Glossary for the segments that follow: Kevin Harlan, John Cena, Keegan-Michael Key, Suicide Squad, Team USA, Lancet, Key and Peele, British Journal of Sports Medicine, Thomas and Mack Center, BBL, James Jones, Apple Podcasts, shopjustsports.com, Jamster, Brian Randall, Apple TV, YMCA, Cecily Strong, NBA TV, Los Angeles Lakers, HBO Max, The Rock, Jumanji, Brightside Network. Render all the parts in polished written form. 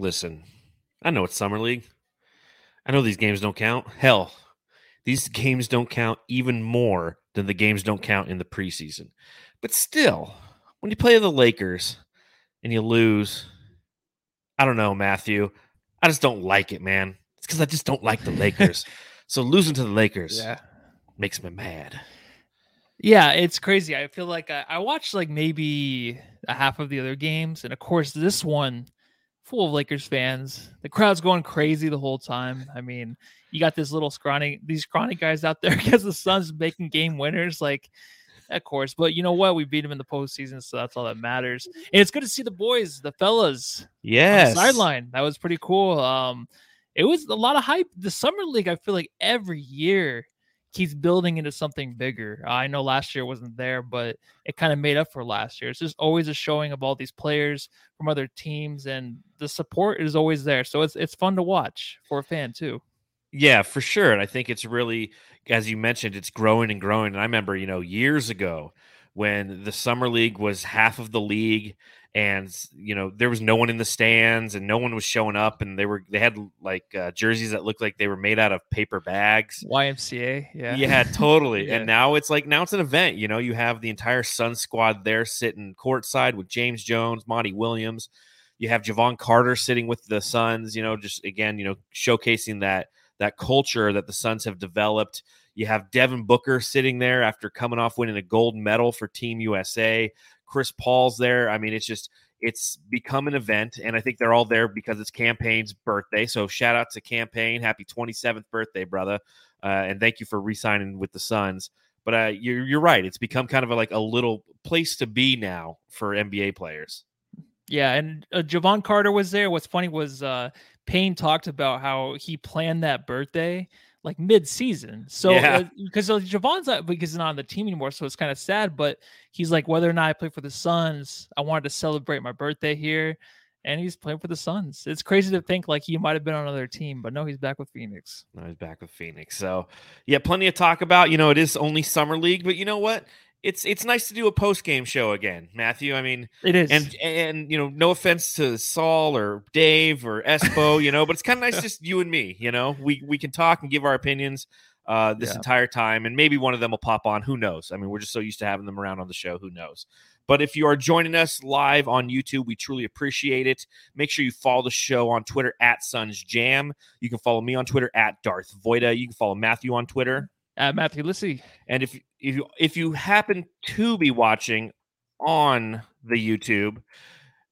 Listen, I know it's Summer League. I know these games don't count. Hell, these games don't count even more than the games don't count in the preseason. But still, when you play the Lakers and you lose, I don't know, Matthew. I just don't like it, man. It's because I just don't like the Lakers. So losing to the Lakers makes me mad. Yeah, it's crazy. I feel like I watched like maybe a half of the other games. And of course, this one full of Lakers fans. The crowd's going crazy the whole time. I mean, you got this little these scrawny guys out there because the Suns making game winners. Like, of course. But you know what? We beat them in the postseason, so that's all that matters. And it's good to see the boys, the fellas. Yes. On the sideline. That was pretty cool. It was a lot of hype. The Summer League, I feel like every year, he's building into something bigger. I know last year wasn't there, but it kind of made up for last year. It's just always a showing of all these players from other teams, and the support is always there. So it's fun to watch for a fan too. Yeah, for sure. And I think it's really, as you mentioned, it's growing and growing. And I remember, you know, years ago when the Summer League was half of the league, and you know, there was no one in the stands and no one was showing up, and they had like jerseys that looked like they were made out of paper bags. YMCA. Yeah, totally. Yeah. And now it's an event. You know, you have the entire Sun squad there sitting courtside with James Jones, Monty Williams. You have Javon Carter sitting with the Suns, you know, just again, you know, showcasing that culture that the Suns have developed. You have Devin Booker sitting there after coming off winning a gold medal for Team USA. Chris Paul's there. I mean, it's become an event, and I think they're all there because it's Cam Payne's birthday. So shout out to Cam Payne. Happy 27th birthday, brother. And thank you for re-signing with the Suns. But you're right. It's become kind of a little place to be now for NBA players. Yeah, and Javon Carter was there. What's funny was Payne talked about how he planned that birthday like mid-season. So because Javon's not, because he's not on the team anymore, so it's kind of sad, but he's like, whether or not I play for the Suns, I wanted to celebrate my birthday here, and he's playing for the Suns. It's crazy to think like he might have been on another team, but no, he's back with Phoenix. So yeah, plenty to talk about. You know, it is only Summer League, but you know what? It's nice to do a post-game show again, Matthew. I mean, it is. And you know, no offense to Saul or Dave or Espo, you know, but it's kind of nice just you and me, you know. We can talk and give our opinions this entire time, and maybe one of them will pop on. Who knows? I mean, we're just so used to having them around on the show. Who knows? But if you are joining us live on YouTube, we truly appreciate it. Make sure you follow the show on Twitter @SunsJam. You can follow me on Twitter @DarthVoida. You can follow Matthew on Twitter @ Matthew Lissy. And if you happen to be watching on the YouTube,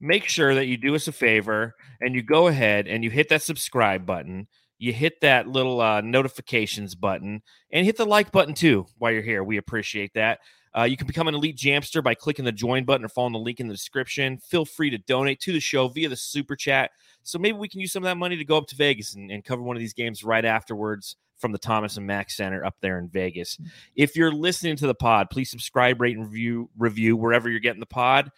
make sure that you do us a favor and you go ahead and you hit that subscribe button. You hit that little notifications button, and hit the like button too while you're here. We appreciate that. You can become an elite Jamster by clicking the join button or following the link in the description. Feel free to donate to the show via the super chat. So maybe we can use some of that money to go up to Vegas and cover one of these games right afterwards from the Thomas and Mack Center up there in Vegas. If you're listening to the pod, please subscribe, rate, and review wherever you're getting the pod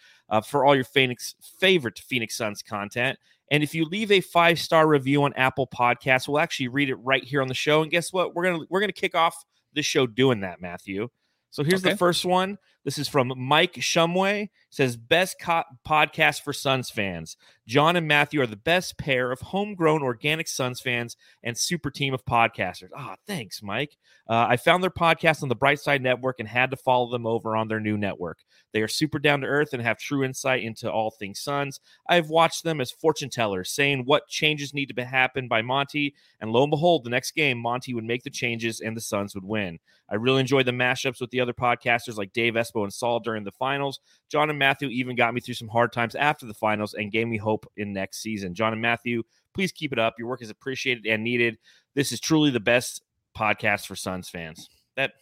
for all your favorite Phoenix Suns content. And if you leave a 5-star review on Apple Podcasts, we'll actually read it right here on the show. And guess what? We're gonna kick off the show doing that, Matthew. So here's the first one. This is from Mike Shumway. It says, best podcast for Suns fans. John and Matthew are the best pair of homegrown organic Suns fans and super team of podcasters. Ah, thanks, Mike. I found their podcast on the Brightside Network and had to follow them over on their new network. They are super down to earth and have true insight into all things Suns. I've watched them as fortune tellers, saying what changes need to happen by Monty. And lo and behold, the next game, Monty would make the changes and the Suns would win. I really enjoyed the mashups with the other podcasters like Dave Espo and Saul during the finals. John and Matthew even got me through some hard times after the finals and gave me hope in next season. John and Matthew, please keep it up. Your work is appreciated and needed. This is truly the best podcast for Suns fans. That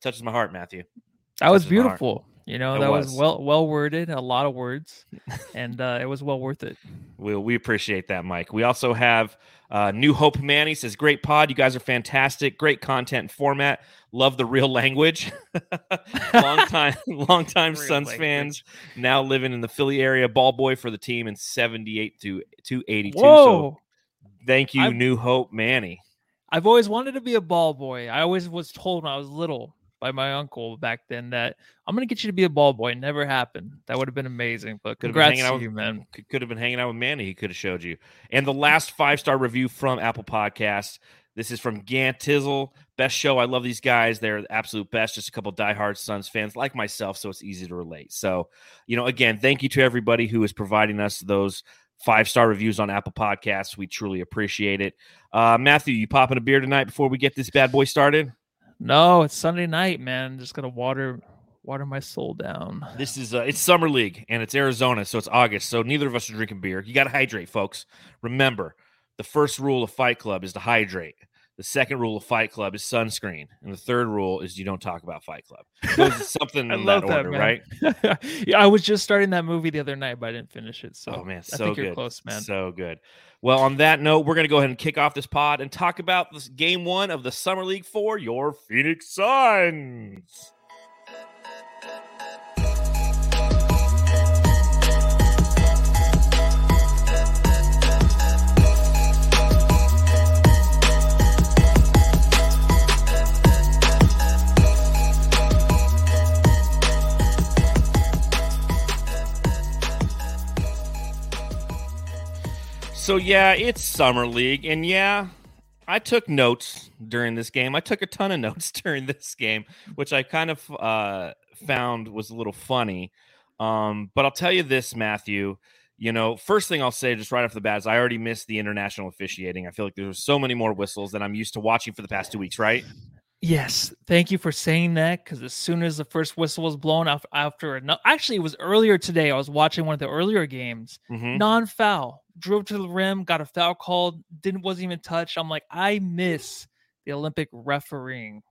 touches my heart, Matthew. That was beautiful. You know, it was well worded, a lot of words, and it was well worth it. We appreciate that, Mike. We also have New Hope Manny says, great pod. You guys are fantastic. Great content and format. Love the real language. long time Suns language fans, now living in the Philly area. Ball boy for the team in 78 to 282. Whoa. So thank you, New Hope Manny. I've always wanted to be a ball boy. I always was told when I was little, by my uncle back then that I'm going to get you to be a ball boy. It never happened. That would have been amazing. But congrats to you, man. Could have been hanging out with Manny. He could have showed you. And the last 5-star review from Apple Podcasts. This is from Gant Tizzle. Best show. I love these guys. They're the absolute best. Just a couple diehard Suns fans like myself, so it's easy to relate. So, you know, again, thank you to everybody who is providing us those 5-star reviews on Apple Podcasts. We truly appreciate it. Matthew, you popping a beer tonight before we get this bad boy started? No, it's Sunday night, man. I'm just going to water my soul down. This is it's Summer League, and it's Arizona, so it's August. So neither of us are drinking beer. You got to hydrate, folks. Remember, the first rule of Fight Club is to hydrate. The second rule of Fight Club is sunscreen. And the third rule is you don't talk about Fight Club. There's something in that order, right? Yeah, I was just starting that movie the other night, but I didn't finish it. So, oh, man, so I think you're close, man. So good. Well, on that note, we're going to go ahead and kick off this pod and talk about this game one of the Summer League for your Phoenix Suns. So, yeah, it's Summer League, and yeah, I took notes during this game. I took a ton of notes during this game, which I kind of found was a little funny. But I'll tell you this, Matthew, you know, first thing I'll say just right off the bat is I already missed the international officiating. I feel like there were so many more whistles than I'm used to watching for the past 2 weeks, right? Yes, thank you for saying that, because as soon as the first whistle was blown off after another, actually, it was earlier today. I was watching one of the earlier games, non-foul, drove to the rim, got a foul called, wasn't even touched. I'm like, I miss the Olympic refereeing.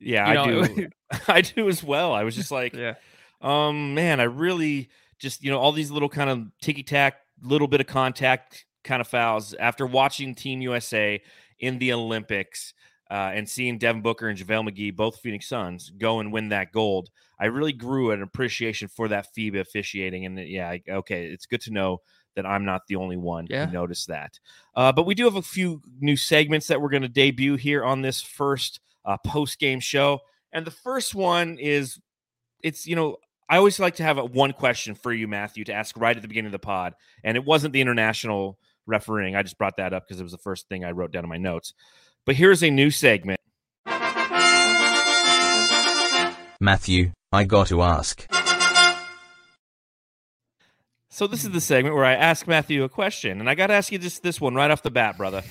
Yeah, you know? I do. I do as well. I was just like, yeah. Man, I really just, you know, all these little kind of ticky-tack, little bit of contact kind of fouls after watching Team USA in the Olympics. And seeing Devin Booker and JaVale McGee, both Phoenix Suns, go and win that gold, I really grew an appreciation for that FIBA officiating. And yeah, okay, it's good to know that I'm not the only one who noticed that. But we do have a few new segments that we're going to debut here on this first post-game show. And the first one is, it's, you know, I always like to have one question for you, Matthew, to ask right at the beginning of the pod. And it wasn't the international refereeing. I just brought that up because it was the first thing I wrote down in my notes. But here's a new segment. Matthew, I got to ask. So this is the segment where I ask Matthew a question, and I got to ask you just this one right off the bat, brother.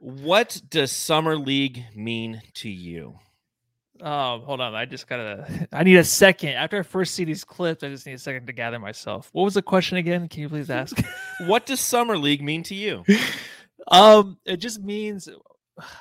What does Summer League mean to you? Oh, hold on. I need a second. After I first see these clips, I just need a second to gather myself. What was the question again? Can you please ask? What does Summer League mean to you? It just means...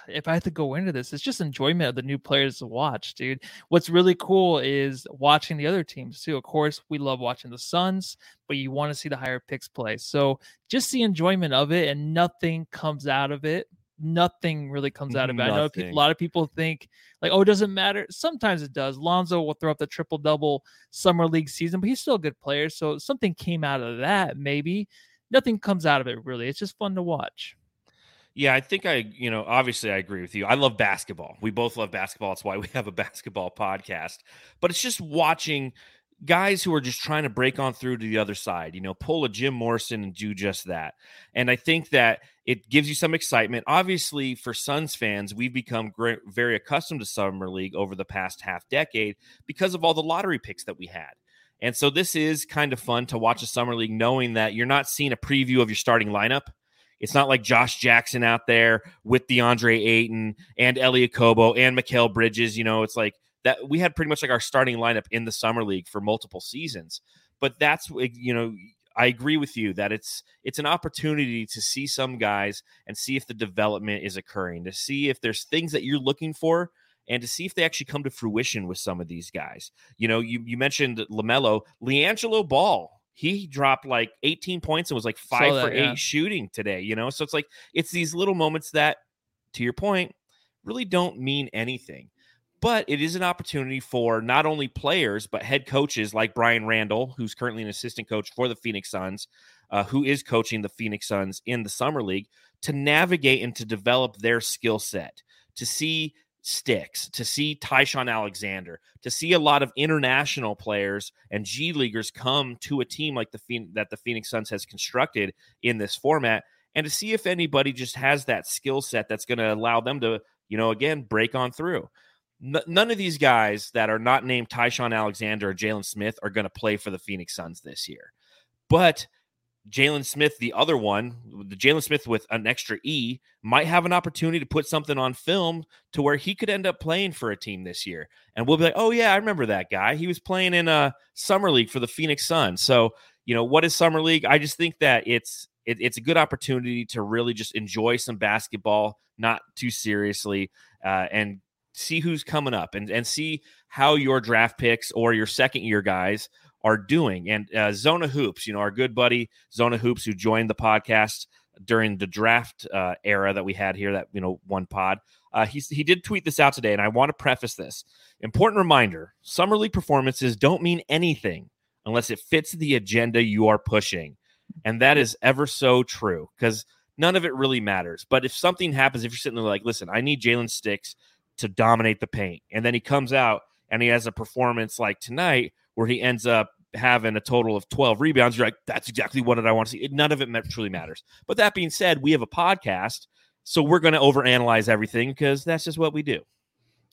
If I had to go into this, it's just enjoyment of the new players to watch, dude. What's really cool is watching the other teams too. Of course, we love watching the Suns, but you want to see the higher picks play. So just the enjoyment of it, and nothing comes out of it. Nothing really comes out of it. I know a lot of people think like, oh, it doesn't matter. Sometimes it does. Lonzo will throw up the triple-double summer league season, but he's still a good player. So something came out of that. Maybe nothing comes out of it. Really. It's just fun to watch. Yeah, I think obviously I agree with you. I love basketball. We both love basketball. That's why we have a basketball podcast. But it's just watching guys who are just trying to break on through to the other side, you know, pull a Jim Morrison and do just that. And I think that it gives you some excitement. Obviously, for Suns fans, we've become very accustomed to Summer League over the past half decade because of all the lottery picks that we had. And so this is kind of fun to watch a Summer League knowing that you're not seeing a preview of your starting lineup. It's not like Josh Jackson out there with DeAndre Ayton and Elia Kobo and Mikal Bridges. You know, it's like that. We had pretty much like our starting lineup in the Summer League for multiple seasons. But that's, you know, I agree with you that it's an opportunity to see some guys and see if the development is occurring, to see if there's things that you're looking for, and to see if they actually come to fruition with some of these guys. You know, you mentioned LaMelo, LiAngelo Ball. He dropped like 18 points and was like 5 for 8 shooting today, you know? So it's like, it's these little moments that, to your point, really don't mean anything. But it is an opportunity for not only players, but head coaches like Brian Randall, who's currently an assistant coach for the Phoenix Suns, who is coaching the Phoenix Suns in the Summer League, to navigate and to develop their skill set, to see sticks, to see Tyshawn Alexander, to see a lot of international players and G Leaguers come to a team like the Phoenix Suns has constructed in this format, and to see if anybody just has that skill set that's going to allow them to, you know, again, break on through. None of these guys that are not named Tyshawn Alexander or Jalen Smith are going to play for the Phoenix Suns this year. But Jalen Smith, the other one, the Jalen Smith with an extra E, might have an opportunity to put something on film to where he could end up playing for a team this year. And we'll be like, oh, yeah, I remember that guy. He was playing in a summer league for the Phoenix Suns. So, you know, what is summer league? I just think that it's a good opportunity to really just enjoy some basketball, not too seriously, and see who's coming up and see how your draft picks or your second year guys are doing. And Zona Hoops, you know, our good buddy Zona Hoops, who joined the podcast during the draft era that we had here, that, you know, one pod, he did tweet this out today. And I want to preface this important reminder: summer league performances don't mean anything unless it fits the agenda you are pushing. And that is ever so true, because none of it really matters. But if something happens, if you're sitting there like, listen, I need Jalen Sticks to dominate the paint, and then he comes out and he has a performance like tonight where he ends up having a total of 12 rebounds, you're like, that's exactly what I want to see. None of it truly matters. But that being said, we have a podcast, so we're going to overanalyze everything because that's just what we do.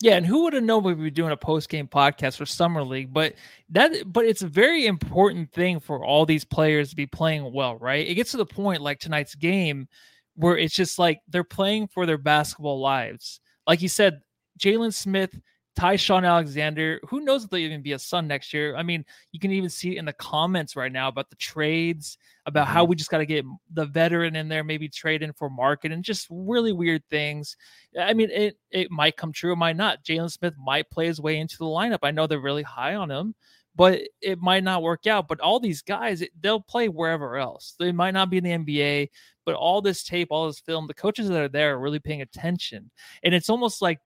Yeah, and who would have known we'd be doing a post-game podcast for Summer League? But it's a very important thing for all these players to be playing well, right? It gets to the point, like tonight's game, where it's just like they're playing for their basketball lives. Like you said, Jalen Smith, Tyshawn Alexander, who knows if they'll even be a Sun next year. I mean, you can even see in the comments right now about the trades, about how we just got to get the veteran in there, maybe trade in for market, and just really weird things. I mean, it might come true, it might not. Jalen Smith might play his way into the lineup. I know they're really high on him, but it might not work out. But all these guys, they'll play wherever else. They might not be in the NBA, but all this tape, all this film, the coaches that are there are really paying attention. And it's almost like,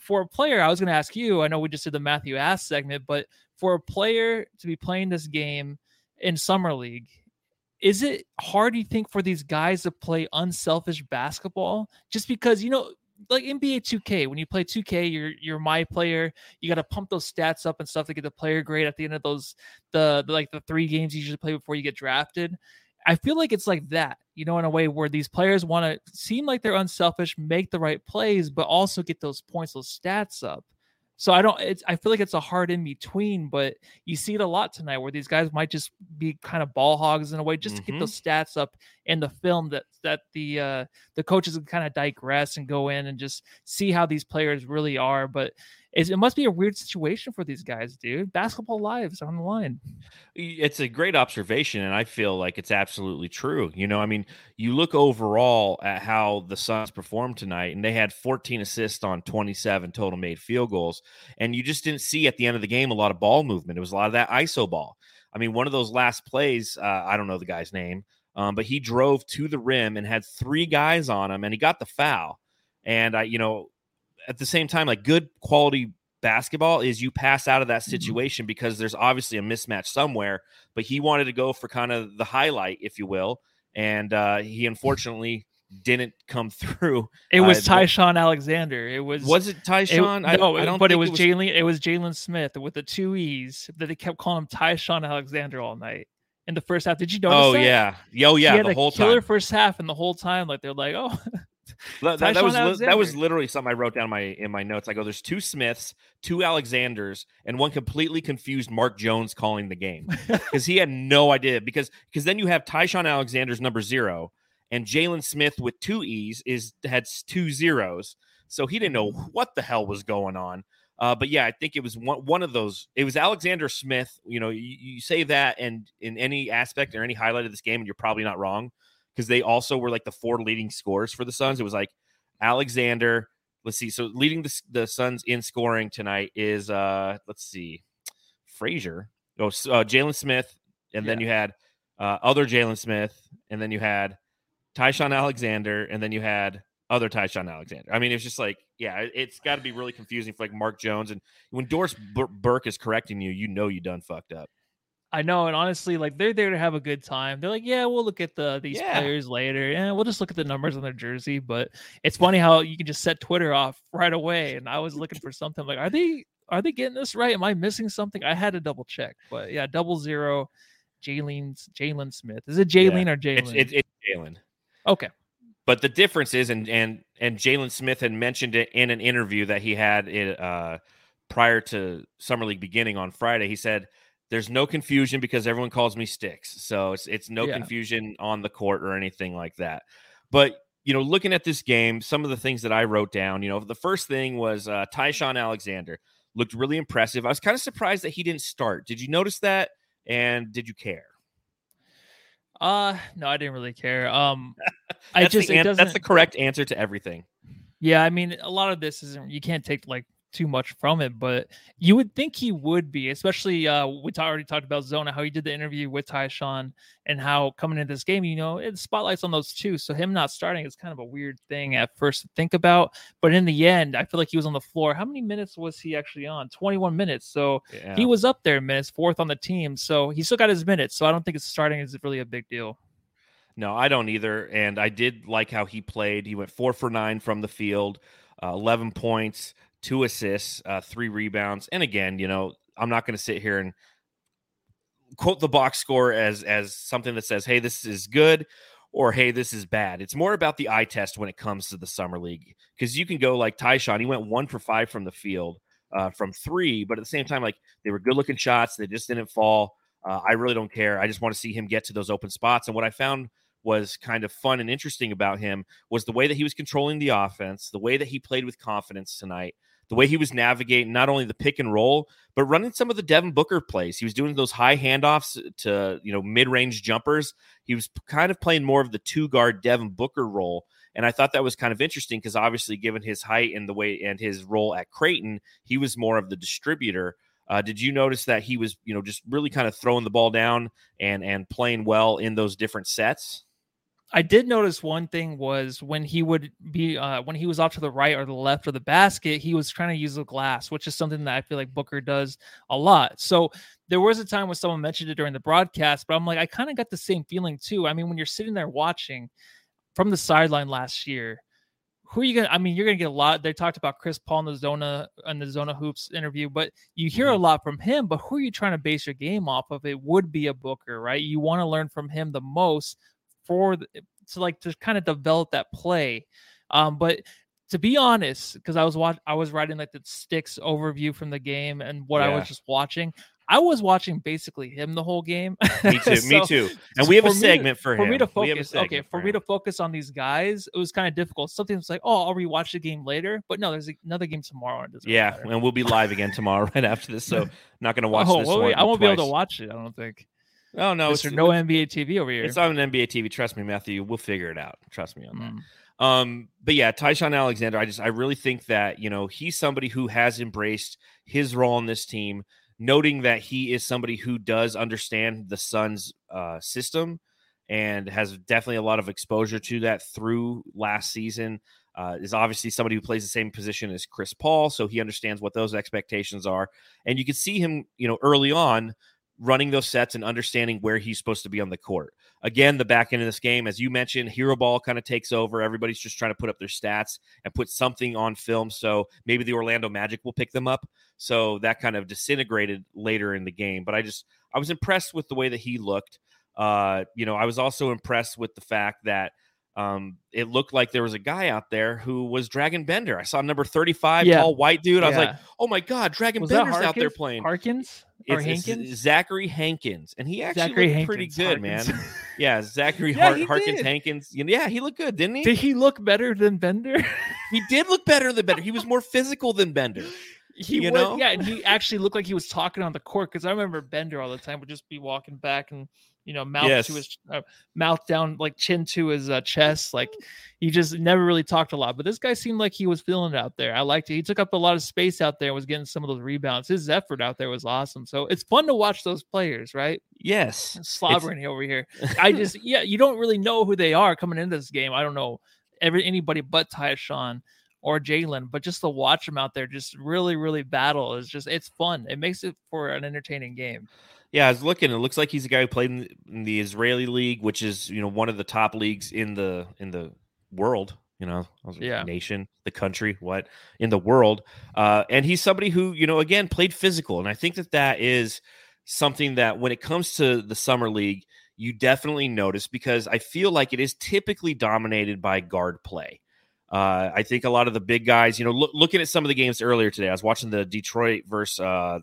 for a player, I was going to ask you, I know we just did the Matthew Ass segment, but for a player to be playing this game in Summer League, is it hard, you think, for these guys to play unselfish basketball? Just because, you know, like NBA 2K, when you play 2K, you're my player. You got to pump those stats up and stuff to get the player grade at the end of those, the 3 games you usually play before you get drafted. I feel like it's like that, you know, in a way where these players want to seem like they're unselfish, make the right plays, but also get those points, those stats up. So I feel like it's a hard in between, but you see it a lot tonight where these guys might just be kind of ball hogs in a way, just to get those stats up in the film that the coaches can kind of digress and go in and just see how these players really are. But it must be a weird situation for these guys, dude. Basketball lives on the line. It's a great observation, and I feel like it's absolutely true. You know, I mean, you look overall at how the Suns performed tonight, and they had 14 assists on 27 total made field goals, and you just didn't see at the end of the game a lot of ball movement. It was a lot of that iso ball. I mean, one of those last plays, I don't know the guy's name, but he drove to the rim and had 3 guys on him, and he got the foul. And, at the same time, like, good quality basketball is you pass out of that situation because there's obviously a mismatch somewhere, but he wanted to go for kind of the highlight, if you will. And he unfortunately didn't come through. It was Tyshawn Alexander. Was it Tyshawn? No, I don't think it was Jalen. It was Jalen Smith with the 2 E's that they kept calling him Tyshawn Alexander all night. In the first half, did you notice that? Yeah. Oh, yeah. He had the whole killer time. First half, and the whole time, like, they're like, oh. That was literally something I wrote down in my notes. I go, there's 2 Smiths, 2 Alexanders, and one completely confused Mark Jones calling the game, because he had no idea. Because then you have Tyshawn Alexander's number 0, and Jalen Smith with 2 E's had 2 zeros, so he didn't know what the hell was going on. But yeah, I think it was one of those. It was Alexander Smith. You know, you say that, and in any aspect or any highlight of this game, and you're probably not wrong, because they also were like the 4 leading scorers for the Suns. It was like Alexander. Let's see. So leading the Suns in scoring tonight is, Frazier. Jalen Smith. And then you had other Jalen Smith. And then you had Tyshawn Alexander. And then you had other Tyshawn Alexander. I mean, it's just like, it's got to be really confusing for like Mark Jones. And when Doris Burke is correcting you, you know you done fucked up. I know, and honestly, like, they're there to have a good time. They're like, yeah, we'll look at these players later. Yeah, we'll just look at the numbers on their jersey. But it's funny how you can just set Twitter off right away. And I was looking for something like, are they getting this right? Am I missing something? I had to double check. But yeah, 00, Jalen Smith. Is it Jalen or Jalen? It's Jalen. Okay. But the difference is, and Jalen Smith had mentioned it in an interview that he had prior to Summer League beginning on Friday. He said, there's no confusion because everyone calls me Sticks. So it's no confusion on the court or anything like that. But, looking at this game, some of the things that I wrote down, the first thing was Tyshawn Alexander looked really impressive. I was kind of surprised that he didn't start. Did you notice that? And did you care? No, I didn't really care. That's the correct answer to everything. Yeah. I mean, a lot of this isn't, you can't take too much from it, but you would think he would be, especially we already talked about Zona, how he did the interview with Tyshawn and how coming into this game, it spotlights on those two. So him not starting is kind of a weird thing at first to think about, but in the end, I feel like he was on the floor. How many minutes was he actually on? 21 minutes. So he was up there in minutes, fourth on the team. So he still got his minutes. So I don't think it's starting is really a big deal. No, I don't either. And I did like how he played. He went 4 for 9 from the field, 11 points, 2 assists, 3 rebounds. And again, I'm not going to sit here and quote the box score as something that says, hey, this is good or hey, this is bad. It's more about the eye test when it comes to the Summer League, because you can go like Tyshawn. He went 1 for 5 from the field from 3, but at the same time, they were good looking shots. They just didn't fall. I really don't care. I just want to see him get to those open spots. And what I found was kind of fun and interesting about him was the way that he was controlling the offense, the way that he played with confidence tonight, the way he was navigating not only the pick and roll, but running some of the Devin Booker plays. He was doing those high handoffs to, mid-range jumpers. He was kind of playing more of the two-guard Devin Booker role, and I thought that was kind of interesting because obviously given his height and the way and his role at Creighton, he was more of the distributor. Did you notice that he was, just really kind of throwing the ball down and playing well in those different sets? I did notice one thing was when he would be when he was off to the right or the left of the basket, he was trying to use the glass, which is something that I feel like Booker does a lot. So there was a time when someone mentioned it during the broadcast, but I'm like, I kind of got the same feeling too. I mean, when you're sitting there watching from the sideline last year, you're going to get a lot. They talked about Chris Paul in the Zona Hoops interview, but you hear a lot from him, but who are you trying to base your game off of? It would be a Booker, right? You want to learn from him the most, to kind of develop that play, but to be honest, because I was writing the Sticks overview from the game and what I was just watching. I was watching basically him the whole game. Me too. So, me too. And we have a segment for him. For me to focus on these guys, it was kind of difficult. Sometimes like, oh, I'll rewatch the game later. But no, there's another game tomorrow. It doesn't matter. And we'll be live again tomorrow right after this. So not going to watch this one. I won't be able to watch it, I don't think. Oh, no. There's no NBA TV over here. It's on an NBA TV. Trust me, Matthew. We'll figure it out. Trust me on that. But yeah, Tyshawn Alexander, I really think that, he's somebody who has embraced his role on this team, noting that he is somebody who does understand the Suns system and has definitely a lot of exposure to that through last season. Is obviously somebody who plays the same position as Chris Paul, so he understands what those expectations are. And you can see him, early on, running those sets and understanding where he's supposed to be on the court. Again, the back end of this game, as you mentioned, hero ball kind of takes over. Everybody's just trying to put up their stats and put something on film. So maybe the Orlando Magic will pick them up. So that kind of disintegrated later in the game. But I was impressed with the way that he looked. I was also impressed with the fact that it looked like there was a guy out there who was Dragon Bender. I saw number 35, tall white dude. I was like, oh my God, Dragon Bender's out there playing. Harkins? It's Zachary Hankins, and he actually looked pretty good, man. Yeah, Hankins. Yeah, he looked good, didn't he? Did he look better than Bender? He did look better than Bender. He was more physical than Bender. And he actually looked like he was talking on the court, because I remember Bender all the time would just be walking back and mouth down, like chin to his chest. Like he just never really talked a lot, but this guy seemed like he was feeling it out there. I liked it. He took up a lot of space out there and was getting some of those rebounds. His effort out there was awesome. So it's fun to watch those players, right? Yes. Slobbering over here. You don't really know who they are coming into this game. I don't know anybody but Tyshawn or Jalen, but just to watch them out there, just really, really battle is it's fun. It makes it for an entertaining game. Yeah, I was looking. It looks like he's a guy who played in the Israeli league, which is, you know, one of the top leagues in the world. You know, nation, the country, in the world. And he's somebody who, you know, again, played physical. And I think that is something that when it comes to the summer league, you definitely notice, because I feel like it is typically dominated by guard play. I think a lot of the big guys, you know, looking at some of the games earlier today, I was watching the Detroit versus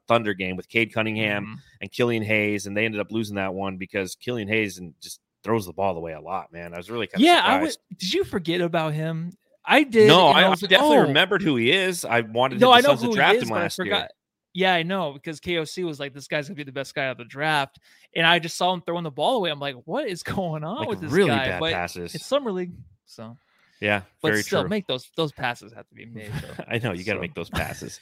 Thunder game with Cade Cunningham and Killian Hayes, and they ended up losing that one because Killian Hayes just throws the ball away a lot, man. I was really kind of surprised. Did you forget about him? I did. No, I definitely remembered who he is. I wanted the Suns to draft him last year. Yeah, I know, because KOC was like, this guy's going to be the best guy out of the draft. And I just saw him throwing the ball away. I'm like, what is going on with this guy? Really bad passes. It's summer league, so... Yeah, very true. But still, make those passes have to be made. I know, you got to make those passes.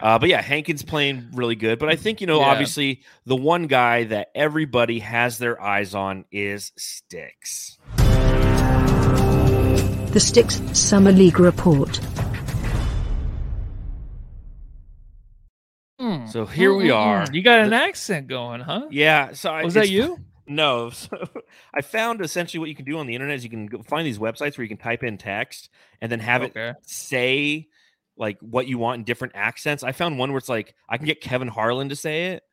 But yeah, Hankins playing really good. But I think, you know, obviously, the one guy that everybody has their eyes on is Sticks. The Sticks Summer League Report. So here we are. You got an accent going, huh? Yeah. So was that you? No, so I found essentially what you can do on the internet is you can find these websites where you can type in text and then have it say like what you want in different accents. I found one where it's like I can get Kevin Harlan to say it,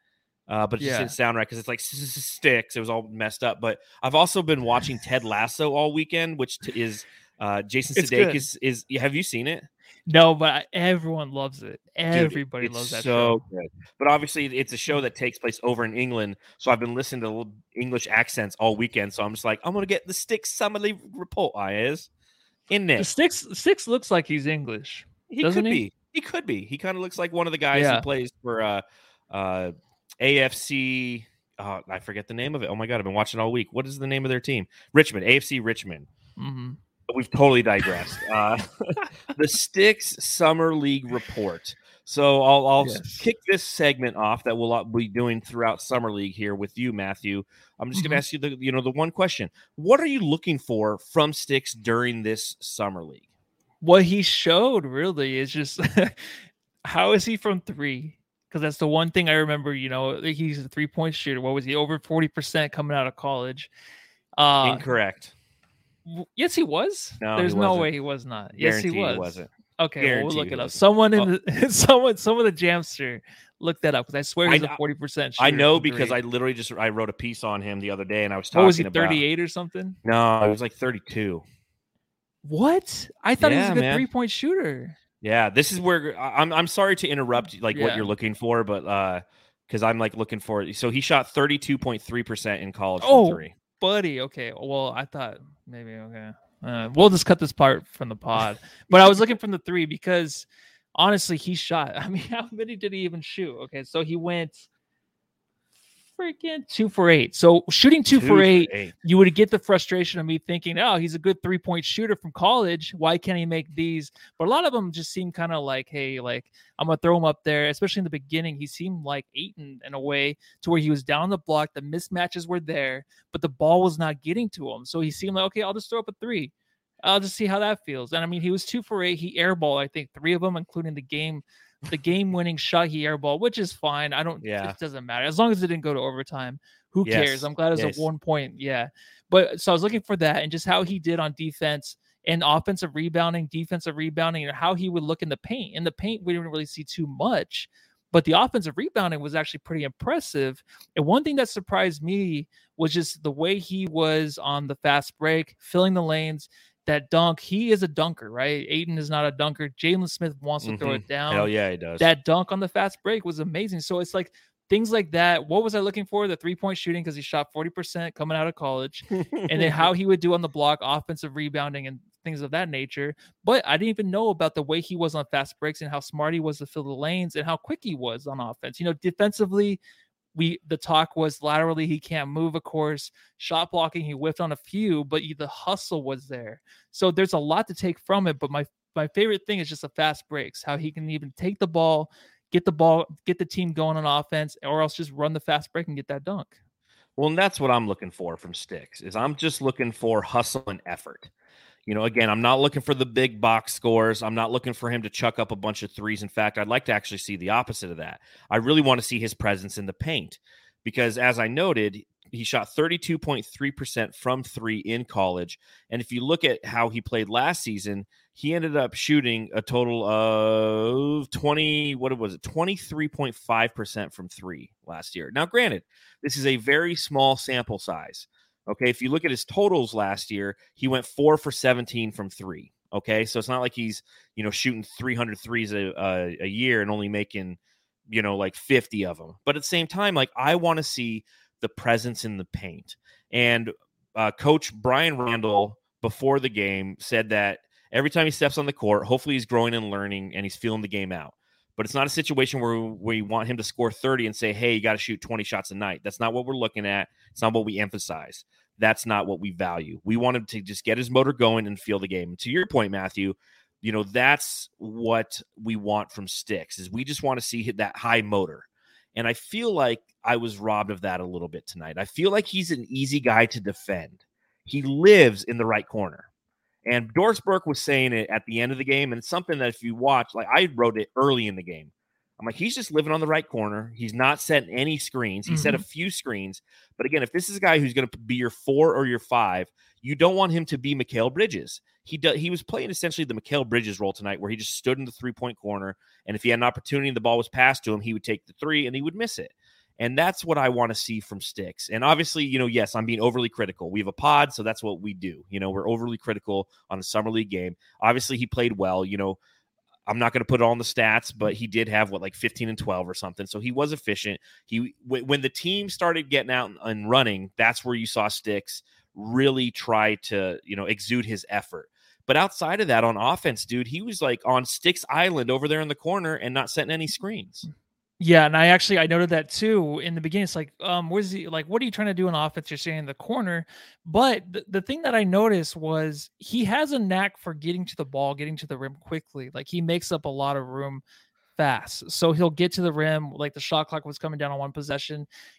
but it just didn't sound right because it's like Sticks. It was all messed up. But I've also been watching Ted Lasso all weekend, which is Jason Sudeikis. Have you seen it? No, but everyone loves it. Everybody loves that show. Good. But obviously, it's a show that takes place over in England. So I've been listening to little English accents all weekend. So I'm just like, I'm going to get the Sticks Summer League Report. Sticks looks like he's English. He could be. He kind of looks like one of the guys who plays for AFC. I forget the name of it. Oh my God, I've been watching all week. What is the name of their team? Richmond, AFC Richmond. Mm-hmm. We've totally digressed. The Sticks Summer League Report. So I'll kick this segment off that we'll be doing throughout Summer League here with you, Matthew. I'm just going to ask you the one question. What are you looking for from Sticks during this Summer League? What he showed really is just how is he from three? Because that's the one thing I remember, you know, he's a three-point shooter. What was he, over 40% coming out of college? Incorrect. Yes, he was. No, there's no way he was not. Yes, he was. He wasn't. Okay, well, we'll look it up. Someone some of the Jamster looked that up because I swear he's a 40% shooter. I know because I literally I wrote a piece on him the other day and I was talking about. Was he 38 or something? No, it was like 32. What? I thought he was a good three-point shooter. Yeah, this is where I'm sorry to interrupt what you're looking for, but because I'm like looking for it. So he shot 32.3% in college from three. Buddy, okay. Well, I thought maybe okay. We'll just cut this part from the pod. But I was looking from the three because honestly, he shot. I mean, how many did he even shoot? Okay, so he went freaking 2 for 8. So shooting two for eight, you would get the frustration of me thinking, oh, he's a good three-point shooter from college. Why can't he make these? But a lot of them just seem kind of like, hey, like I'm gonna throw him up there. Especially in the beginning, he seemed like Ayton in a way to where he was down the block. The mismatches were there, but the ball was not getting to him. So he seemed like, okay, I'll just throw up a three. I'll just see how that feels. And I mean, he was 2 for 8. He airballed, I think, 3 of them, including the game-winning shot he airballed, which is fine. It doesn't matter. As long as it didn't go to overtime, who cares? I'm glad it was a 1 point. Yeah. But so I was looking for that and just how he did on defense and offensive rebounding, defensive rebounding, and how he would look in the paint. In the paint, we didn't really see too much, but the offensive rebounding was actually pretty impressive. And one thing that surprised me was just the way he was on the fast break, filling the lanes. That dunk, he is a dunker, right? Ayton is not a dunker. Jalen Smith wants to throw it down. Hell yeah, he does. That dunk on the fast break was amazing. So it's like things like that. What was I looking for? The three-point shooting because he shot 40% coming out of college. And then how he would do on the block, offensive rebounding and things of that nature. But I didn't even know about the way he was on fast breaks and how smart he was to fill the lanes and how quick he was on offense. You know, defensively, the talk was laterally he can't move, of course. Shot blocking, he whiffed on a few, but the hustle was there. So there's a lot to take from it. But my favorite thing is just the fast breaks, how he can even take the ball, get the team going on offense, or else just run the fast break and get that dunk. Well, and that's what I'm looking for from Sticks is I'm just looking for hustle and effort. You know, again, I'm not looking for the big box scores. I'm not looking for him to chuck up a bunch of threes. In fact, I'd like to actually see the opposite of that. I really want to see his presence in the paint. because as I noted, he shot 32.3% from three in college. And if you look at how he played last season, he ended up shooting a total of 23.5% from three last year. Now, granted, this is a very small sample size. Okay, if you look at his totals last year, he went 4 for 17 from three. Okay, so it's not like he's, you know, shooting 300 threes a year and only making, you know, like 50 of them. But at the same time, like, I want to see the presence in the paint. And Coach Brian Randall before the game said that every time he steps on the court, hopefully he's growing and learning and he's feeling the game out. But it's not a situation where we want him to score 30 and say, hey, you got to shoot 20 shots a night. That's not what we're looking at. It's not what we emphasize. That's not what we value. We want him to just get his motor going and feel the game. And to your point, Matthew, you know, that's what we want from Sticks, is we just want to see that high motor. And I feel like I was robbed of that a little bit tonight. I feel like he's an easy guy to defend. He lives in the right corner. And Doris Burke was saying it at the end of the game, and it's something that if you watch, like I wrote it early in the game. I'm like, he's just living on the right corner. He's not setting any screens. He set a few screens. But again, if this is a guy who's going to be your four or your five, you don't want him to be Mikal Bridges. He was playing essentially the Mikal Bridges role tonight, where he just stood in the three-point corner, and if he had an opportunity and the ball was passed to him, he would take the three and he would miss it. And that's what I want to see from Sticks. And obviously, you know, yes, I'm being overly critical. We have a pod, so that's what we do. You know, we're overly critical on a summer league game. Obviously, he played well. You know, I'm not going to put all on the stats, but he did have, like 15 and 12 or something. So he was efficient. When the team started getting out and running, that's where you saw Sticks really try to, you know, exude his effort. But outside of that, on offense, dude, he was like on Sticks Island over there in the corner and not setting any screens. Yeah, and I noted that too in the beginning. It's like, what are you trying to do on offense? You're staying in the corner. But the thing that I noticed was he has a knack for getting to the ball, getting to the rim quickly. Like, he makes up a lot of room fast. So he'll get to the rim, like the shot clock was coming down on one possession,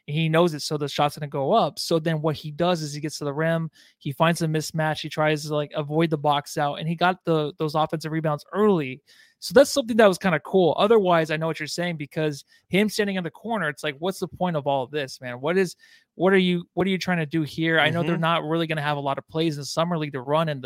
and he knows it, so the shot's going to go up. So then what he does is he gets to the rim, he finds a mismatch, he tries to like avoid the box out, and he got those offensive rebounds early. So that's something that was kind of cool. Otherwise, I know what you're saying, because him standing in the corner, it's like, what's the point of all of this, man? What are you trying to do here? I know they're not really going to have a lot of plays in the summer league to run in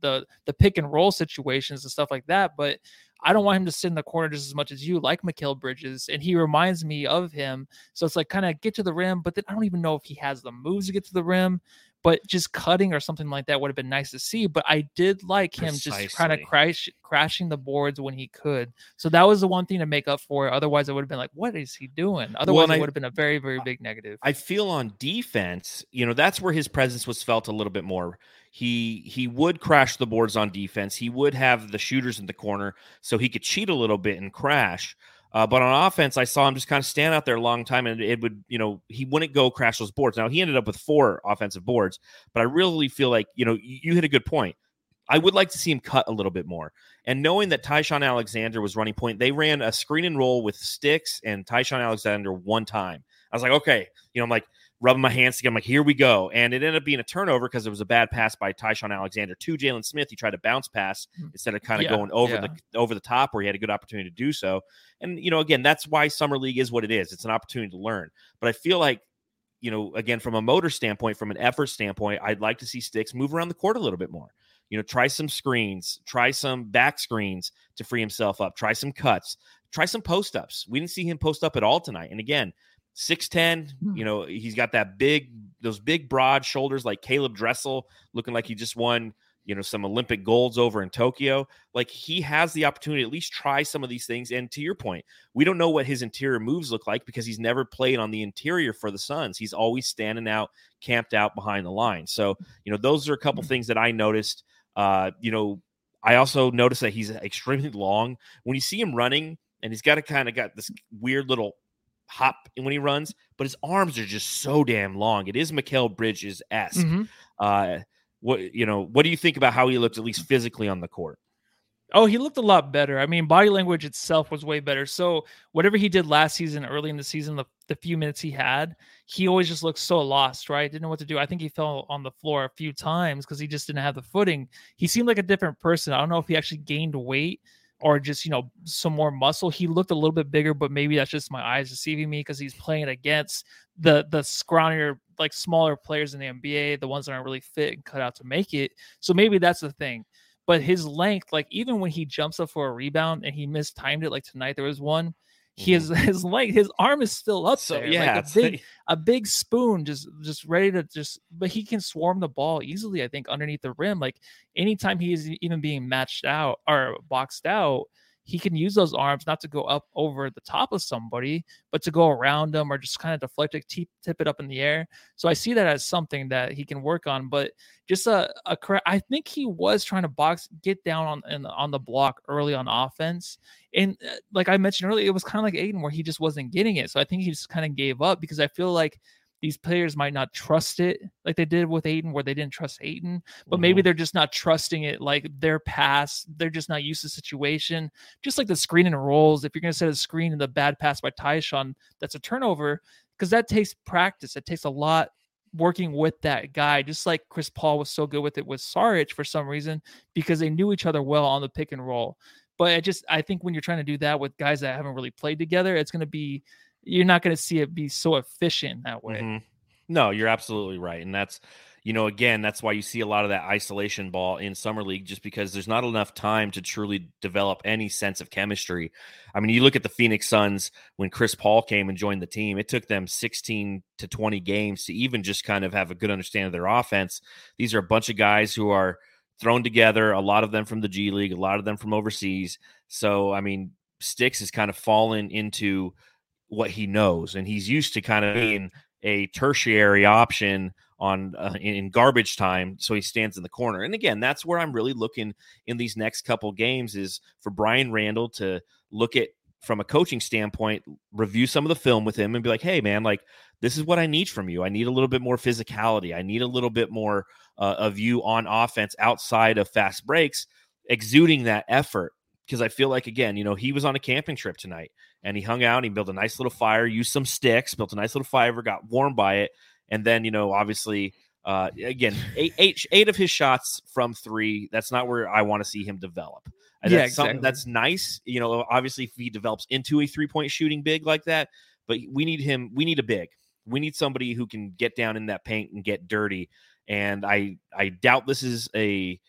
the pick and roll situations and stuff like that, but I don't want him to sit in the corner just as much as you, like Mikal Bridges, and he reminds me of him. So it's like, kind of get to the rim, but then I don't even know if he has the moves to get to the rim, but just cutting or something like that would have been nice to see. But I did like him just kind of crashing the boards when he could. So that was the one thing to make up for. Otherwise, I would have been like, what is he doing? Otherwise, it would have been a very, very big negative. I feel on defense, you know, that's where his presence was felt a little bit more. He would crash the boards on defense. He would have the shooters in the corner so he could cheat a little bit and crash. But on offense, I saw him just kind of stand out there a long time, and it would, you know, he wouldn't go crash those boards. Now, he ended up with 4 offensive boards, but I really feel like, you know, you hit a good point. I would like to see him cut a little bit more. And knowing that Tyshawn Alexander was running point, they ran a screen and roll with Sticks and Tyshawn Alexander one time. I was like, okay, you know, I'm like rubbing my hands together. I'm like, here we go. And it ended up being a turnover because it was a bad pass by Tyshawn Alexander to Jalen Smith. He tried to bounce pass instead of kind of going over the top where he had a good opportunity to do so. And, you know, again, that's why summer league is what it is. It's an opportunity to learn. But I feel like, you know, again, from a motor standpoint, from an effort standpoint, I'd like to see Sticks move around the court a little bit more. You know, try some screens, try some back screens to free himself up, try some cuts, try some post-ups. We didn't see him post up at all tonight. And again, 6'10", you know, he's got those big broad shoulders like Caleb Dressel, looking like he just won, you know, some Olympic golds over in Tokyo. Like, he has the opportunity to at least try some of these things. And to your point, we don't know what his interior moves look like because he's never played on the interior for the Suns. He's always standing out, camped out behind the line. So, you know, those are a couple things that I noticed. You know, I also noticed that he's extremely long. When you see him running, and he's got this weird little hop when he runs, but his arms are just so damn long. It is Mikal Bridges-esque. What do you think about how he looked, at least physically, on the court? Oh, he looked a lot better. I mean, body language itself was way better. So whatever he did last season, early in the season, the few minutes he had, he always just looked so lost, right? Didn't know what to do. I think he fell on the floor a few times because he just didn't have the footing. He seemed like a different person. I don't know if he actually gained weight or just, you know, some more muscle. He looked a little bit bigger, but maybe that's just my eyes deceiving me because he's playing against the scrawnier, like smaller players in the NBA, the ones that aren't really fit and cut out to make it. So maybe that's the thing. But his length, like even when he jumps up for a rebound and he mistimed it, like tonight there was one, his length, his arm is still up so, there. Yeah, like a big spoon, just ready to just, but he can swarm the ball easily, I think, underneath the rim. Like anytime he is even being matched out or boxed out, he can use those arms not to go up over the top of somebody, but to go around them or just kind of deflect it, tip it up in the air. So I see that as something that he can work on, but just I think he was trying to box, get down on the block early on offense. And like I mentioned earlier, it was kind of like Aiden where he just wasn't getting it. So I think he just kind of gave up because I feel like these players might not trust it like they did with Ayton, where they didn't trust Ayton, but maybe they're just not trusting it. Like their pass, they're just not used to the situation. Just like the screen and rolls. If you're going to set a screen and the bad pass by Tyshawn, that's a turnover because that takes practice. It takes a lot working with that guy. Just like Chris Paul was so good with it with Saric for some reason, because they knew each other well on the pick and roll. But I think when you're trying to do that with guys that haven't really played together, it's going to be, you're not going to see it be so efficient that way. Mm-hmm. No, you're absolutely right. And that's, you know, again, that's why you see a lot of that isolation ball in summer league, just because there's not enough time to truly develop any sense of chemistry. I mean, you look at the Phoenix Suns when Chris Paul came and joined the team, it took them 16 to 20 games to even just kind of have a good understanding of their offense. These are a bunch of guys who are thrown together, a lot of them from the G League, a lot of them from overseas. So, I mean, Sticks has kind of fallen into what he knows, and he's used to kind of being a tertiary option on in garbage time. So he stands in the corner. And again, that's where I'm really looking in these next couple games is for Brian Randall to look at from a coaching standpoint, review some of the film with him and be like, hey man, like this is what I need from you. I need a little bit more physicality. I need a little bit more of you on offense outside of fast breaks, exuding that effort. Because I feel like, again, you know, he was on a camping trip tonight and he hung out, he built a nice little fire, used some sticks, built a nice little fire, got warmed by it. And then, you know, obviously, again, eight of his shots from three, that's not where I want to see him develop. And yeah, that's exactly. Something that's nice. You know, obviously, if he develops into a 3-point shooting big like that, but we need him. We need a big. We need somebody who can get down in that paint and get dirty. And I doubt this is a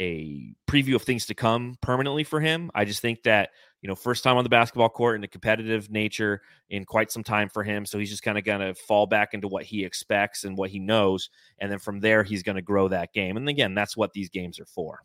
preview of things to come permanently for him. I just think that, you know, first time on the basketball court in a competitive nature in quite some time for him. So he's just kind of going to fall back into what he expects and what he knows. And then from there, he's going to grow that game. And again, that's what these games are for.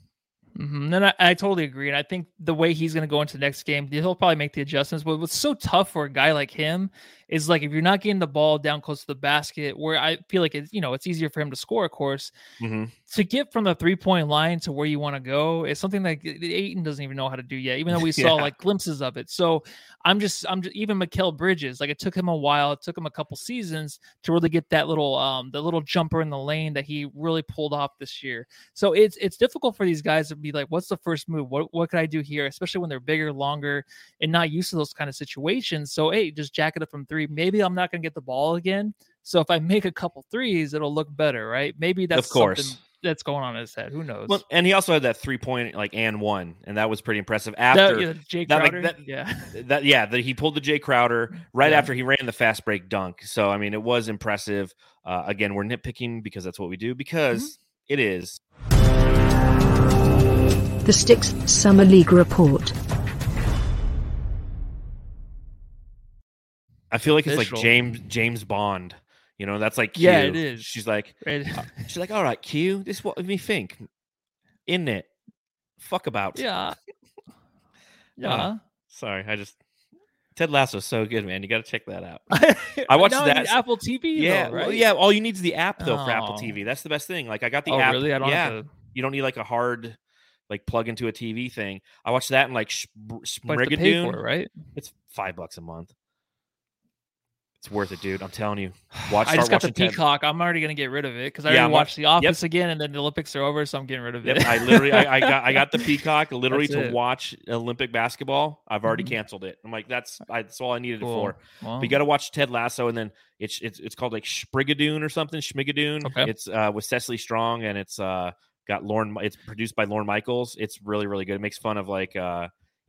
Mm-hmm. And I totally agree. And I think the way he's going to go into the next game, he'll probably make the adjustments. But what's so tough for a guy like him is like, if you're not getting the ball down close to the basket, where I feel like it's, you know, it's easier for him to score, of course, to get from the 3-point line to where you want to go is something that Ayton doesn't even know how to do yet, even though we saw like glimpses of it. So I'm just even Mikal Bridges, like it took him a while. It took him a couple seasons to really get that little, the little jumper in the lane that he really pulled off this year. So it's difficult for these guys to be like, what's the first move? What could I do here? Especially when they're bigger, longer, and not used to those kind of situations. So, hey, just jack it up from three. Maybe I'm not going to get the ball again. So if I make a couple threes, it'll look better, right? Maybe that's of course. Something that's going on in his head. Who knows? Well, and he also had that 3-point, like, and one, and that was pretty impressive. After that, he pulled the Jay Crowder after he ran the fast break dunk. So, I mean, it was impressive. Again, we're nitpicking because that's what we do, because it is the Sticks Summer League Report. I feel like it's official. Like James Bond, you know, that's like Q. Yeah, it is. She's like, all right, Q, this is what we think, isn't it? Fuck about. Yeah. Sorry, Ted Lasso is so good, man. You got to check that out. I watched that Apple TV. Yeah, though, right? Well, yeah. All you need is the app though for Apple TV. That's the best thing. Like I got the app. Really? I don't have to... You don't need like a hard. Like plug into a TV thing. I watched that and like Shmigadoon, right? It's $5 a month. It's worth it, dude. I'm telling you. I just got the Peacock. I'm already gonna get rid of it because I already watched The Office again, and then the Olympics are over, so I'm getting rid of it. I got the Peacock literally to watch Olympic basketball. I've already canceled it. I'm like, that's all I needed it for. Wow. But you got to watch Ted Lasso, and then it's called like Shmigadoon or something. Shmigadoon. Okay. It's with Cecily Strong, and it's produced by Lorne Michaels. It's really, really good. It makes fun of like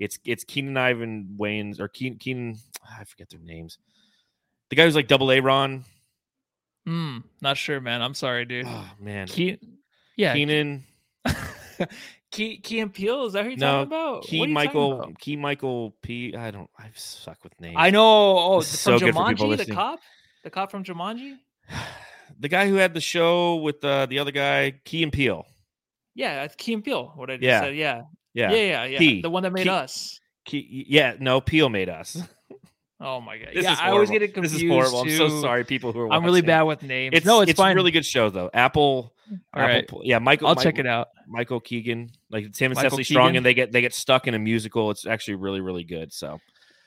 It's Keenan-Ivan Wayans or Keenan, I forget their names. The guy who's like Double A Ron. Not sure, man. I'm sorry, dude. Oh, man. Keenan. Key and Peele, is that who you're talking about? Keegan-Michael P. I suck with names. I know. Oh, so from Jumanji, the cop from Jumanji, the guy who had the show with the other guy, Key and Peele. Yeah, that's Key and Peele. What I just said. Yeah. Key. The one that made us. Key. Yeah, no, Peele made us. Oh my god! Yeah, I always get it confused. This is horrible. I'm so sorry, people who are watching. I'm really bad with names. It's fine. A really good show though. Apple. Yeah, I'll check it out. Michael Keegan, like it's him and Cecily Strong, and they get stuck in a musical. It's actually really, really good. So,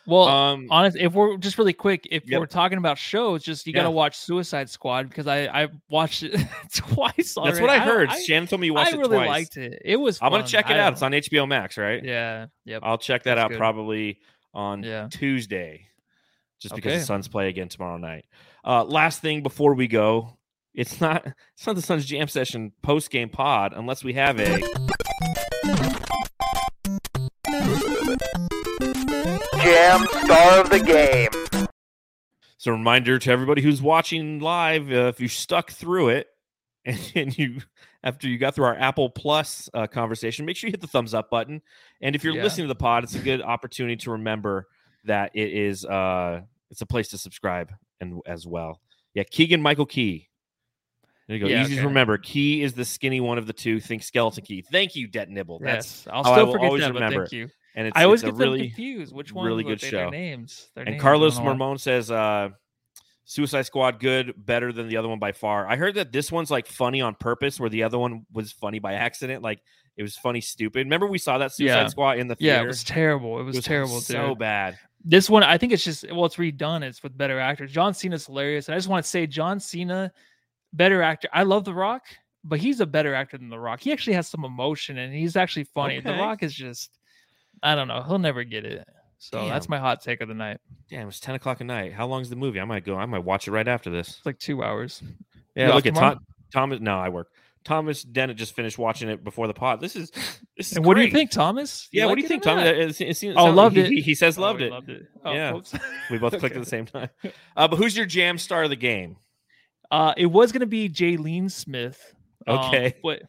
well, honest, if we're just really quick, we're talking about shows, just you got to watch Suicide Squad because I watched it twice already. That's what I heard. Shannon told me you watched it twice. I really liked it. It was. I'm gonna check it out. It's on HBO Max, right? Yeah. Yep. I'll check that out probably on Tuesday. Just because the Suns play again tomorrow night. Last thing before we go, it's not the Suns Jam Session post game pod unless we have a. Jam Star of the Game. So reminder to everybody who's watching live, if you stuck through it and you after you got through our Apple Plus conversation, make sure you hit the thumbs up button. And if you're listening to the pod, it's a good opportunity to remember that it is. It's a place to subscribe and as well. Yeah, Keegan-Michael Key. There you go. Easy to remember. Key is the skinny one of the two. Think Skeleton Key. Thank you, Det Nibble. Yes, I'll always remember. But thank you. And I always get really confused. Which one? Really good show. Their names. Carlos Marmon says, "Suicide Squad, good, better than the other one by far." I heard that this one's like funny on purpose, where the other one was funny by accident. Like it was funny, stupid. Remember we saw that Suicide Squad in the theater? Yeah, it was terrible. It was terrible. So bad. This one, I think it's just, it's redone. It's with better actors. John Cena's hilarious. And I just want to say John Cena, better actor. I love The Rock, but he's a better actor than The Rock. He actually has some emotion and he's actually funny. Okay. The Rock is just, I don't know. He'll never get it. So that's my hot take of the night. Damn, it's 10 o'clock at night. How long is the movie? I might watch it right after this. It's like 2 hours. Yeah, look at Thomas. No, I work. Thomas Dennett just finished watching it before the pod. This is and what great. Do you think, Thomas? You what do you think, Thomas? Loved it. He says loved it. Loved it. Oh, yeah. We both clicked at the same time. But who's your jam star of the game? It was going to be Jalen Smith. Okay. But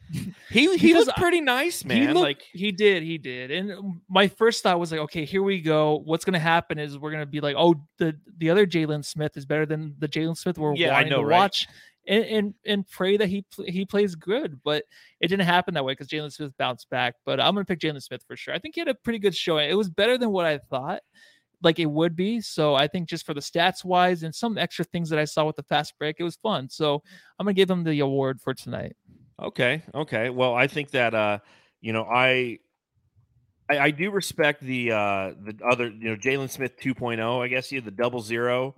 he was pretty nice, man. He did. And my first thought was like, okay, here we go. What's going to happen is we're going to be like, oh, the other Jalen Smith is better than the Jalen Smith we're wanting to watch. And pray that he plays good, but it didn't happen that way because Jalen Smith bounced back. But I'm gonna pick Jalen Smith for sure. I think he had a pretty good showing. It was better than what I thought, like it would be. So I think just for the stats wise and some extra things that I saw with the fast break, it was fun. So I'm gonna give him the award for tonight. Okay. Well, I think that I do respect the other Jalen Smith 2.0. I guess he had the 0.0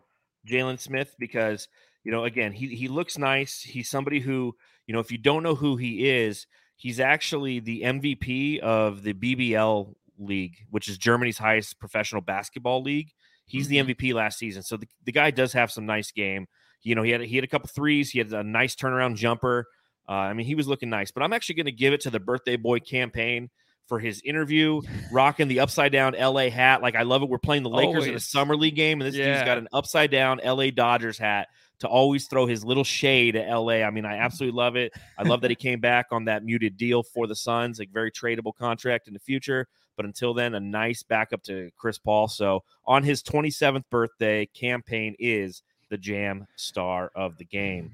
Jalen Smith because. Again, he looks nice. He's somebody who, if you don't know who he is, he's actually the MVP of the BBL league, which is Germany's highest professional basketball league. He's the MVP last season. So the guy does have some nice game. He had a couple threes. He had a nice turnaround jumper. He was looking nice. But I'm actually going to give it to the birthday boy Cam Payne for his interview, rocking the upside down LA hat. Like, I love it. We're playing the Lakers in a summer league game, and this dude's got an upside down LA Dodgers hat to always throw his little shade at LA. I absolutely love it. I love that he came back on that muted deal for the Suns, a very tradable contract in the future. But until then, a nice backup to Chris Paul. So on his 27th birthday, Cam Payne is the Jam Star of the Game.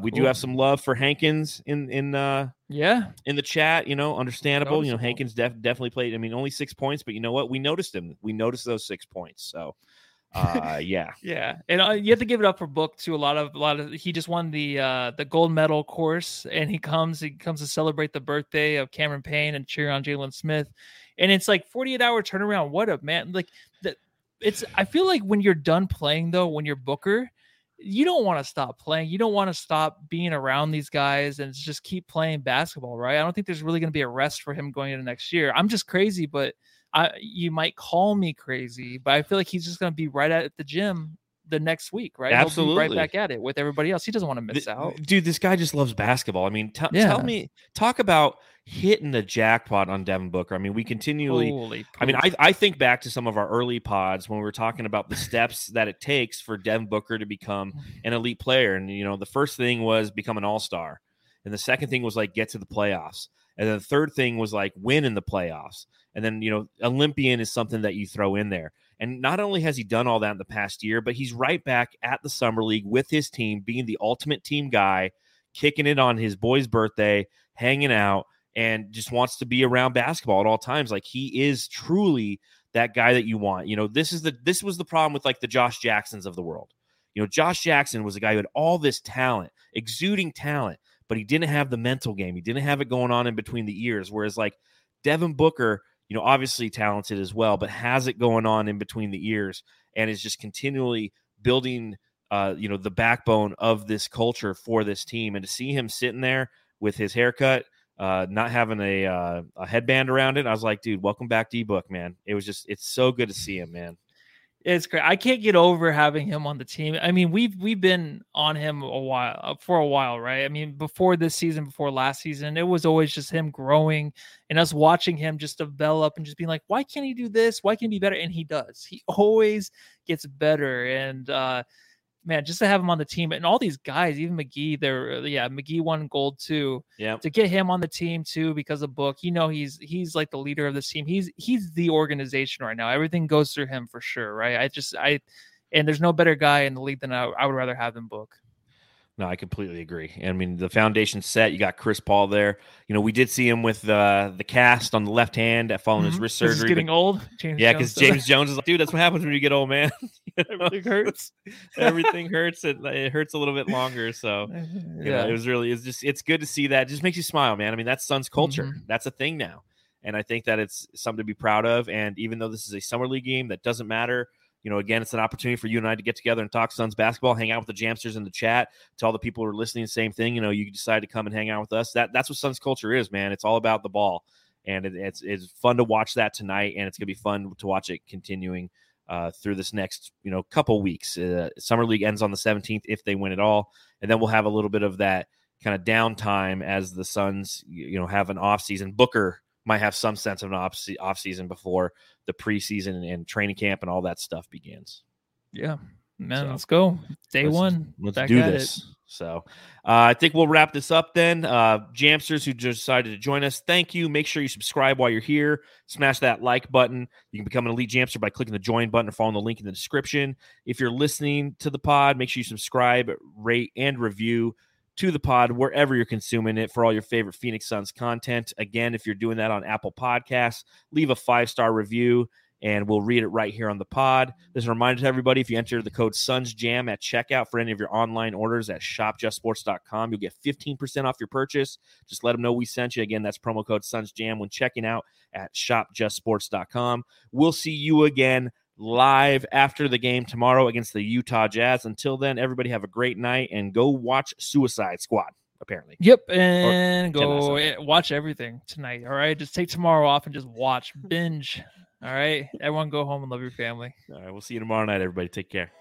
We do have some love for Hankins in the chat, understandable. Hankins definitely played, only 6 points, but you know what? We noticed him. We noticed those 6 points. So and you have to give it up for Book too. A lot of he just won the gold medal course, and he comes to celebrate the birthday of Cameron Payne and cheer on Jalen Smith, and it's like 48-hour turnaround. What up, man? Like that. I feel like when you're done playing though, when you're Booker, you don't want to stop playing. You don't want to stop being around these guys and just keep playing basketball, right? I don't think there's really going to be a rest for him going into next year. I'm just crazy, but. You might call me crazy, but I feel like he's just going to be right at the gym the next week, right? Absolutely. He'll be right back at it with everybody else. He doesn't want to miss out. Dude, this guy just loves basketball. Tell me, talk about hitting the jackpot on Devin Booker. I mean, we continually, I mean, I think back to some of our early pods when we were talking about the steps that it takes for Devin Booker to become an elite player. And, you know, the first thing was become an all-star. And the second thing was like, get to the playoffs. And then the third thing was like win in the playoffs. And then, you know, Olympian is something that you throw in there. And not only has he done all that in the past year, but he's right back at the Summer League with his team, being the ultimate team guy, kicking it on his boy's birthday, hanging out, and just wants to be around basketball at all times. Like, he is truly that guy that you want. You know, this was the problem with like the Josh Jacksons of the world. You know, Josh Jackson was a guy who had all this talent, exuding talent, but he didn't have the mental game. He didn't have it going on in between the ears. Whereas like Devin Booker, you know, obviously talented as well, but has it going on in between the ears and is just continually building, you know, the backbone of this culture for this team. And to see him sitting there with his haircut, not having a headband around it, I was like, dude, welcome back to D-Book, man. It was just, it's so good to see him, man. It's great. I can't get over having him on the team. I mean, we've been on him for a while, right? I mean, before this season, before last season, it was always just him growing and us watching him just develop and just being like, why can't he do this? Why can't he be better? And he does. He always gets better. And man, just to have him on the team and all these guys, even McGee, McGee won gold too. Yeah, to get him on the team too because of Book. You know, he's like the leader of this team. He's the organization right now. Everything goes through him for sure, right? And there's no better guy in the league than I would rather have than Book. No, I completely agree. I mean, the foundation set. You got Chris Paul there. You know, we did see him with the cast on the left hand following his wrist surgery. He's getting old. Because James Jones is like, dude, that's what happens when you get old, man. You know? Everything hurts. Everything hurts. It hurts a little bit longer. So, you know, it's good to see that. It just makes you smile, man. I mean, that's Suns culture. Mm-hmm. That's a thing now. And I think that it's something to be proud of. And even though this is a summer league game, that doesn't matter. You know, again, it's an opportunity for you and I to get together and talk Suns basketball, hang out with the Jamsters in the chat, to all the people who are listening, the same thing. You know, you decide to come and hang out with us. That's what Suns culture is, man. It's all about the ball. And it's fun to watch that tonight, and it's going to be fun to watch it continuing through this next, you know, couple weeks. Summer League ends on the 17th if they win it all. And then we'll have a little bit of that kind of downtime as the Suns, you know, have an offseason. Booker might have some sense of an off season before the preseason and training camp and all that stuff begins. Yeah, man, so, let's go. Day one. Let's do this. So I think we'll wrap this up then. Jamsters who decided to join us, thank you. Make sure you subscribe while you're here. Smash that like button. You can become an elite Jamster by clicking the join button or following the link in the description. If you're listening to the pod, make sure you subscribe, rate, and review to the pod wherever you're consuming it for all your favorite Phoenix Suns content. Again, if you're doing that on Apple Podcasts, leave a 5-star review and we'll read it right here on the pod. Just a reminder to everybody, if you enter the code SUNSJAM at checkout for any of your online orders at shopjustsports.com, you'll get 15% off your purchase. Just let them know we sent you. Again, that's promo code SUNSJAM when checking out at shopjustsports.com. We'll see you again live after the game tomorrow against the Utah Jazz. Until then, everybody have a great night and go watch Suicide Squad, apparently. Yep, and go watch everything tonight, all right? Just take tomorrow off and just watch, binge, all right? Everyone go home and love your family. All right, we'll see you tomorrow night, everybody. Take care.